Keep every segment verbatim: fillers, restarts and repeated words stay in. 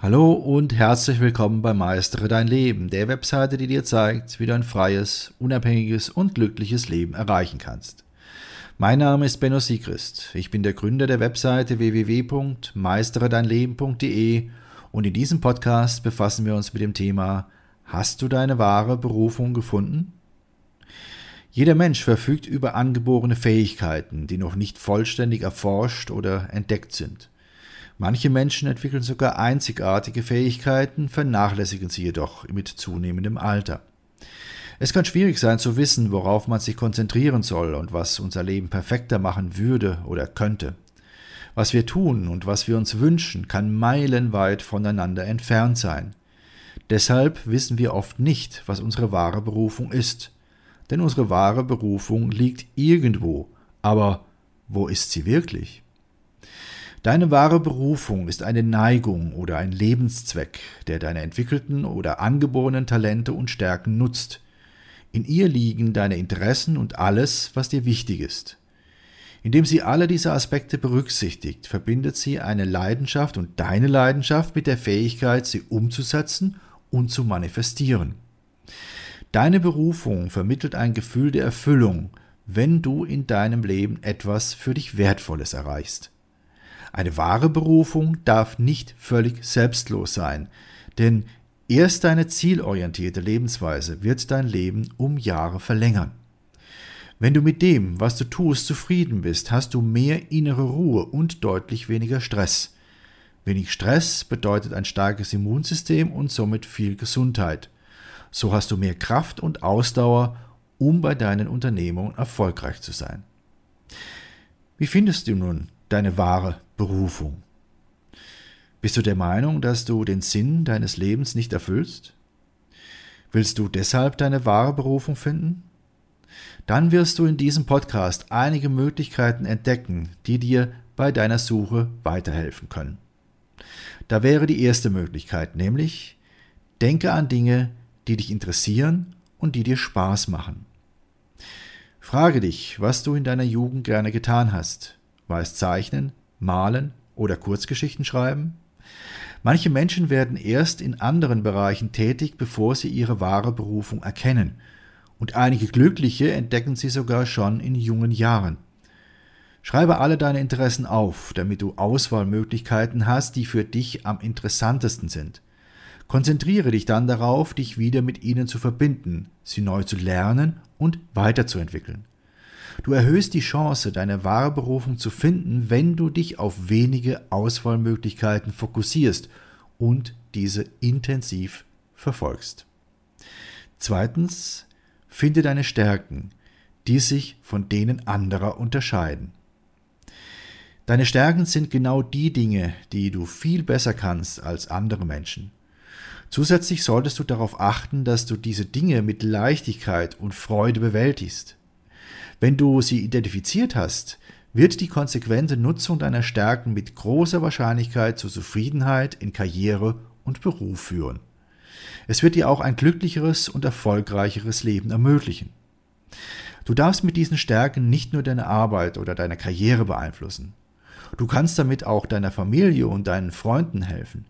Hallo und herzlich willkommen bei Meistere Dein Leben, der Webseite, die dir zeigt, wie du ein freies, unabhängiges und glückliches Leben erreichen kannst. Mein Name ist Benno Siegrist, ich bin der Gründer der Webseite w w w punkt meistere dash dein dash leben punkt d e und in diesem Podcast befassen wir uns mit dem Thema: Hast du deine wahre Berufung gefunden? Jeder Mensch verfügt über angeborene Fähigkeiten, die noch nicht vollständig erforscht oder entdeckt sind. Manche Menschen entwickeln sogar einzigartige Fähigkeiten, vernachlässigen sie jedoch mit zunehmendem Alter. Es kann schwierig sein zu wissen, worauf man sich konzentrieren soll und was unser Leben perfekter machen würde oder könnte. Was wir tun und was wir uns wünschen, kann meilenweit voneinander entfernt sein. Deshalb wissen wir oft nicht, was unsere wahre Berufung ist. Denn unsere wahre Berufung liegt irgendwo, aber wo ist sie wirklich? Deine wahre Berufung ist eine Neigung oder ein Lebenszweck, der deine entwickelten oder angeborenen Talente und Stärken nutzt. In ihr liegen deine Interessen und alles, was dir wichtig ist. Indem sie alle diese Aspekte berücksichtigt, verbindet sie eine Leidenschaft und deine Leidenschaft mit der Fähigkeit, sie umzusetzen und zu manifestieren. Deine Berufung vermittelt ein Gefühl der Erfüllung, wenn du in deinem Leben etwas für dich Wertvolles erreichst. Eine wahre Berufung darf nicht völlig selbstlos sein, denn erst deine zielorientierte Lebensweise wird dein Leben um Jahre verlängern. Wenn du mit dem, was du tust, zufrieden bist, hast du mehr innere Ruhe und deutlich weniger Stress. Wenig Stress bedeutet ein starkes Immunsystem und somit viel Gesundheit. So hast du mehr Kraft und Ausdauer, um bei deinen Unternehmungen erfolgreich zu sein. Wie findest du nun deine wahre Berufung? Bist du der Meinung, dass du den Sinn deines Lebens nicht erfüllst? Willst du deshalb deine wahre Berufung finden? Dann wirst du in diesem Podcast einige Möglichkeiten entdecken, die dir bei deiner Suche weiterhelfen können. Da wäre die erste Möglichkeit, nämlich: Denke an Dinge, die dich interessieren und die dir Spaß machen. Frage dich, was du in deiner Jugend gerne getan hast. War es Zeichnen, Malen oder Kurzgeschichten schreiben? Manche Menschen werden erst in anderen Bereichen tätig, bevor sie ihre wahre Berufung erkennen. Und einige Glückliche entdecken sie sogar schon in jungen Jahren. Schreibe alle deine Interessen auf, damit du Auswahlmöglichkeiten hast, die für dich am interessantesten sind. Konzentriere dich dann darauf, dich wieder mit ihnen zu verbinden, sie neu zu lernen und weiterzuentwickeln. Du erhöhst die Chance, deine wahre Berufung zu finden, wenn du dich auf wenige Auswahlmöglichkeiten fokussierst und diese intensiv verfolgst. Zweitens, finde deine Stärken, die sich von denen anderer unterscheiden. Deine Stärken sind genau die Dinge, die du viel besser kannst als andere Menschen. Zusätzlich solltest du darauf achten, dass du diese Dinge mit Leichtigkeit und Freude bewältigst. Wenn du sie identifiziert hast, wird die konsequente Nutzung deiner Stärken mit großer Wahrscheinlichkeit zur Zufriedenheit in Karriere und Beruf führen. Es wird dir auch ein glücklicheres und erfolgreicheres Leben ermöglichen. Du darfst mit diesen Stärken nicht nur deine Arbeit oder deine Karriere beeinflussen. Du kannst damit auch deiner Familie und deinen Freunden helfen.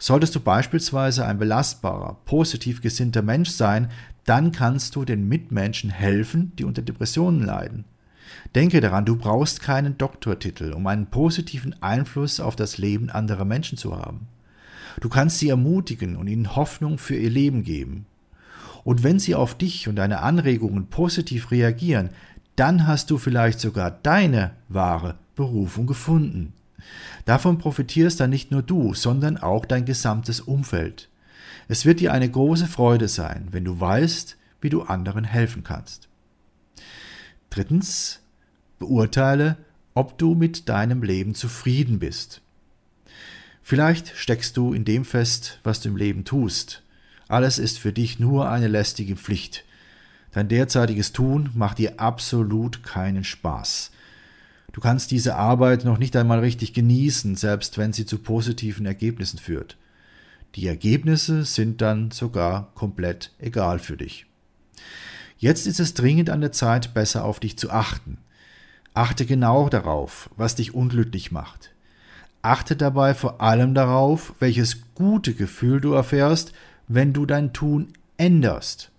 Solltest du beispielsweise ein belastbarer, positiv gesinnter Mensch sein, dann kannst du den Mitmenschen helfen, die unter Depressionen leiden. Denke daran, du brauchst keinen Doktortitel, um einen positiven Einfluss auf das Leben anderer Menschen zu haben. Du kannst sie ermutigen und ihnen Hoffnung für ihr Leben geben. Und wenn sie auf dich und deine Anregungen positiv reagieren, dann hast du vielleicht sogar deine wahre Berufung gefunden. Davon profitierst dann nicht nur du, sondern auch dein gesamtes Umfeld. Es wird dir eine große Freude sein, wenn du weißt, wie du anderen helfen kannst. Drittens, beurteile, ob du mit deinem Leben zufrieden bist. Vielleicht steckst du in dem fest, was du im Leben tust. Alles ist für dich nur eine lästige Pflicht. Dein derzeitiges Tun macht dir absolut keinen Spaß. Du kannst diese Arbeit noch nicht einmal richtig genießen, selbst wenn sie zu positiven Ergebnissen führt. Die Ergebnisse sind dann sogar komplett egal für dich. Jetzt ist es dringend an der Zeit, besser auf dich zu achten. Achte genau darauf, was dich unglücklich macht. Achte dabei vor allem darauf, welches gute Gefühl du erfährst, wenn du dein Tun änderst.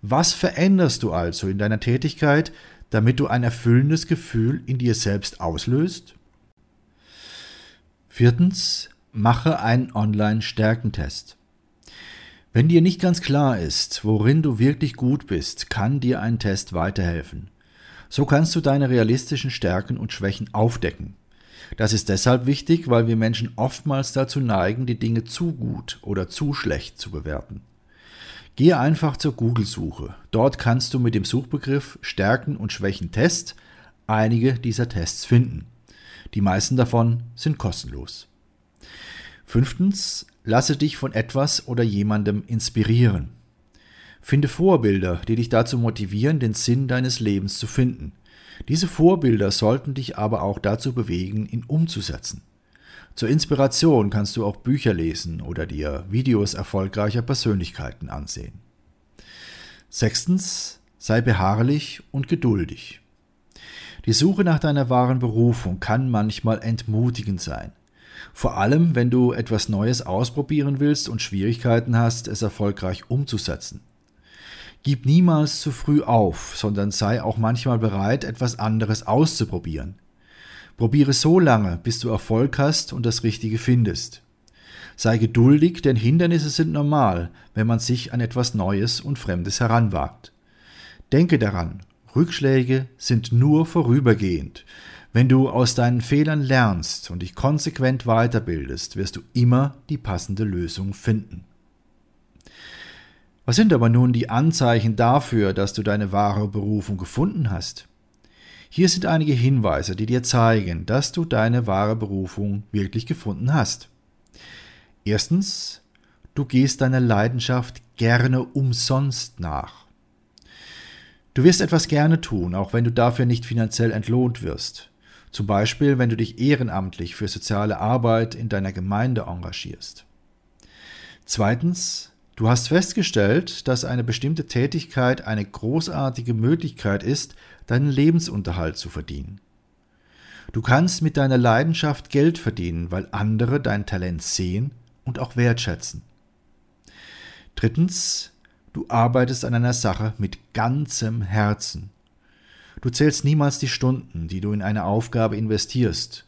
Was veränderst du also in deiner Tätigkeit, damit du ein erfüllendes Gefühl in dir selbst auslöst? Viertens, mache einen Online-Stärkentest. Wenn dir nicht ganz klar ist, worin du wirklich gut bist, kann dir ein Test weiterhelfen. So kannst du deine realistischen Stärken und Schwächen aufdecken. Das ist deshalb wichtig, weil wir Menschen oftmals dazu neigen, die Dinge zu gut oder zu schlecht zu bewerten. Gehe einfach zur Google-Suche. Dort kannst du mit dem Suchbegriff Stärken und Schwächen Test einige dieser Tests finden. Die meisten davon sind kostenlos. Fünftens, lasse dich von etwas oder jemandem inspirieren. Finde Vorbilder, die dich dazu motivieren, den Sinn deines Lebens zu finden. Diese Vorbilder sollten dich aber auch dazu bewegen, ihn umzusetzen. Zur Inspiration kannst du auch Bücher lesen oder dir Videos erfolgreicher Persönlichkeiten ansehen. Sechstens, sei beharrlich und geduldig. Die Suche nach deiner wahren Berufung kann manchmal entmutigend sein. Vor allem, wenn du etwas Neues ausprobieren willst und Schwierigkeiten hast, es erfolgreich umzusetzen. Gib niemals zu früh auf, sondern sei auch manchmal bereit, etwas anderes auszuprobieren. Probiere so lange, bis du Erfolg hast und das Richtige findest. Sei geduldig, denn Hindernisse sind normal, wenn man sich an etwas Neues und Fremdes heranwagt. Denke daran, Rückschläge sind nur vorübergehend. Wenn du aus deinen Fehlern lernst und dich konsequent weiterbildest, wirst du immer die passende Lösung finden. Was sind aber nun die Anzeichen dafür, dass du deine wahre Berufung gefunden hast? Hier sind einige Hinweise, die dir zeigen, dass du deine wahre Berufung wirklich gefunden hast. Erstens, du gehst deiner Leidenschaft gerne umsonst nach. Du wirst etwas gerne tun, auch wenn du dafür nicht finanziell entlohnt wirst. Zum Beispiel, wenn du dich ehrenamtlich für soziale Arbeit in deiner Gemeinde engagierst. Zweitens, du hast festgestellt, dass eine bestimmte Tätigkeit eine großartige Möglichkeit ist, deinen Lebensunterhalt zu verdienen. Du kannst mit deiner Leidenschaft Geld verdienen, weil andere dein Talent sehen und auch wertschätzen. Drittens, du arbeitest an einer Sache mit ganzem Herzen. Du zählst niemals die Stunden, die du in eine Aufgabe investierst.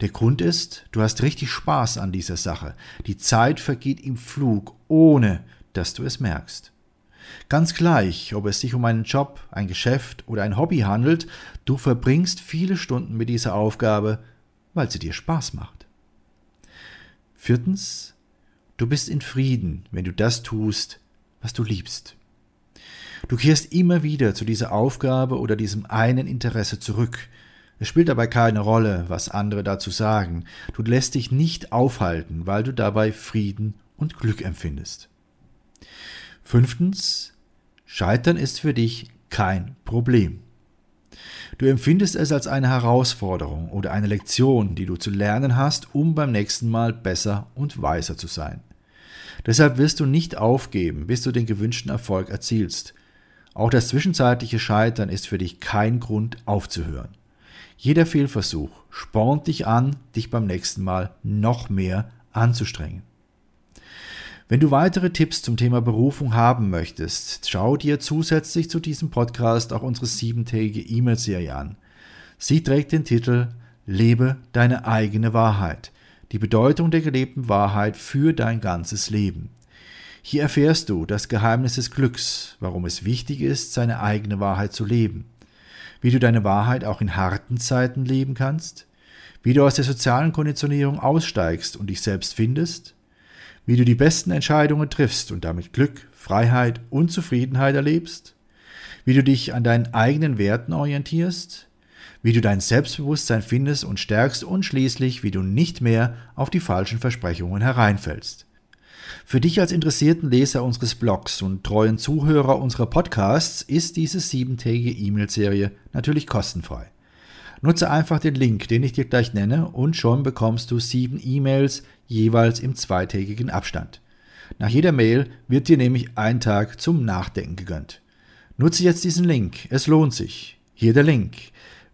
Der Grund ist, du hast richtig Spaß an dieser Sache. Die Zeit vergeht im Flug, ohne dass du es merkst. Ganz gleich, ob es sich um einen Job, ein Geschäft oder ein Hobby handelt, du verbringst viele Stunden mit dieser Aufgabe, weil sie dir Spaß macht. Viertens, du bist in Frieden, wenn du das tust, was du liebst. Du kehrst immer wieder zu dieser Aufgabe oder diesem einen Interesse zurück. Es spielt dabei keine Rolle, was andere dazu sagen. Du lässt dich nicht aufhalten, weil du dabei Frieden und Glück empfindest. Fünftens, Scheitern ist für dich kein Problem. Du empfindest es als eine Herausforderung oder eine Lektion, die du zu lernen hast, um beim nächsten Mal besser und weiser zu sein. Deshalb wirst du nicht aufgeben, bis du den gewünschten Erfolg erzielst. Auch das zwischenzeitliche Scheitern ist für dich kein Grund, aufzuhören. Jeder Fehlversuch spornt dich an, dich beim nächsten Mal noch mehr anzustrengen. Wenn du weitere Tipps zum Thema Berufung haben möchtest, schau dir zusätzlich zu diesem Podcast auch unsere siebentägige E-Mail-Serie an. Sie trägt den Titel Lebe deine eigene Wahrheit, die Bedeutung der gelebten Wahrheit für dein ganzes Leben. Hier erfährst du das Geheimnis des Glücks, warum es wichtig ist, seine eigene Wahrheit zu leben. Wie du deine Wahrheit auch in harten Zeiten leben kannst, wie du aus der sozialen Konditionierung aussteigst und dich selbst findest, wie du die besten Entscheidungen triffst und damit Glück, Freiheit und Zufriedenheit erlebst, wie du dich an deinen eigenen Werten orientierst, wie du dein Selbstbewusstsein findest und stärkst und schließlich, wie du nicht mehr auf die falschen Versprechungen hereinfällst. Für dich als interessierten Leser unseres Blogs und treuen Zuhörer unserer Podcasts ist diese siebentägige E-Mail-Serie natürlich kostenfrei. Nutze einfach den Link, den ich dir gleich nenne, und schon bekommst du sieben E-Mails, jeweils im zweitägigen Abstand. Nach jeder Mail wird dir nämlich ein Tag zum Nachdenken gegönnt. Nutze jetzt diesen Link, es lohnt sich. Hier der Link: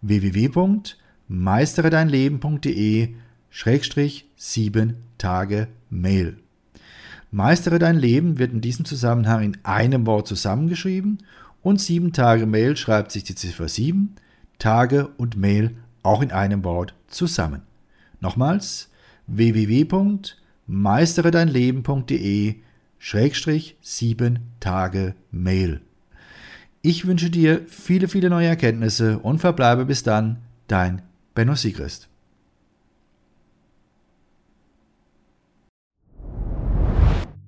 www punkt meistere Bindestrich dein Leben punkt de www punkt meistere Bindestrich dein Leben punkt de slash sieben Tage Mail. Meistere Dein Leben wird in diesem Zusammenhang in einem Wort zusammengeschrieben und sieben Tage Mail schreibt sich die Ziffer sieben, Tage und Mail auch in einem Wort zusammen. Nochmals www punkt meistere Bindestrich dein Leben punkt de slash sieben Tage Mail. Ich wünsche dir viele, viele neue Erkenntnisse und verbleibe bis dann, dein Benno Siegrist.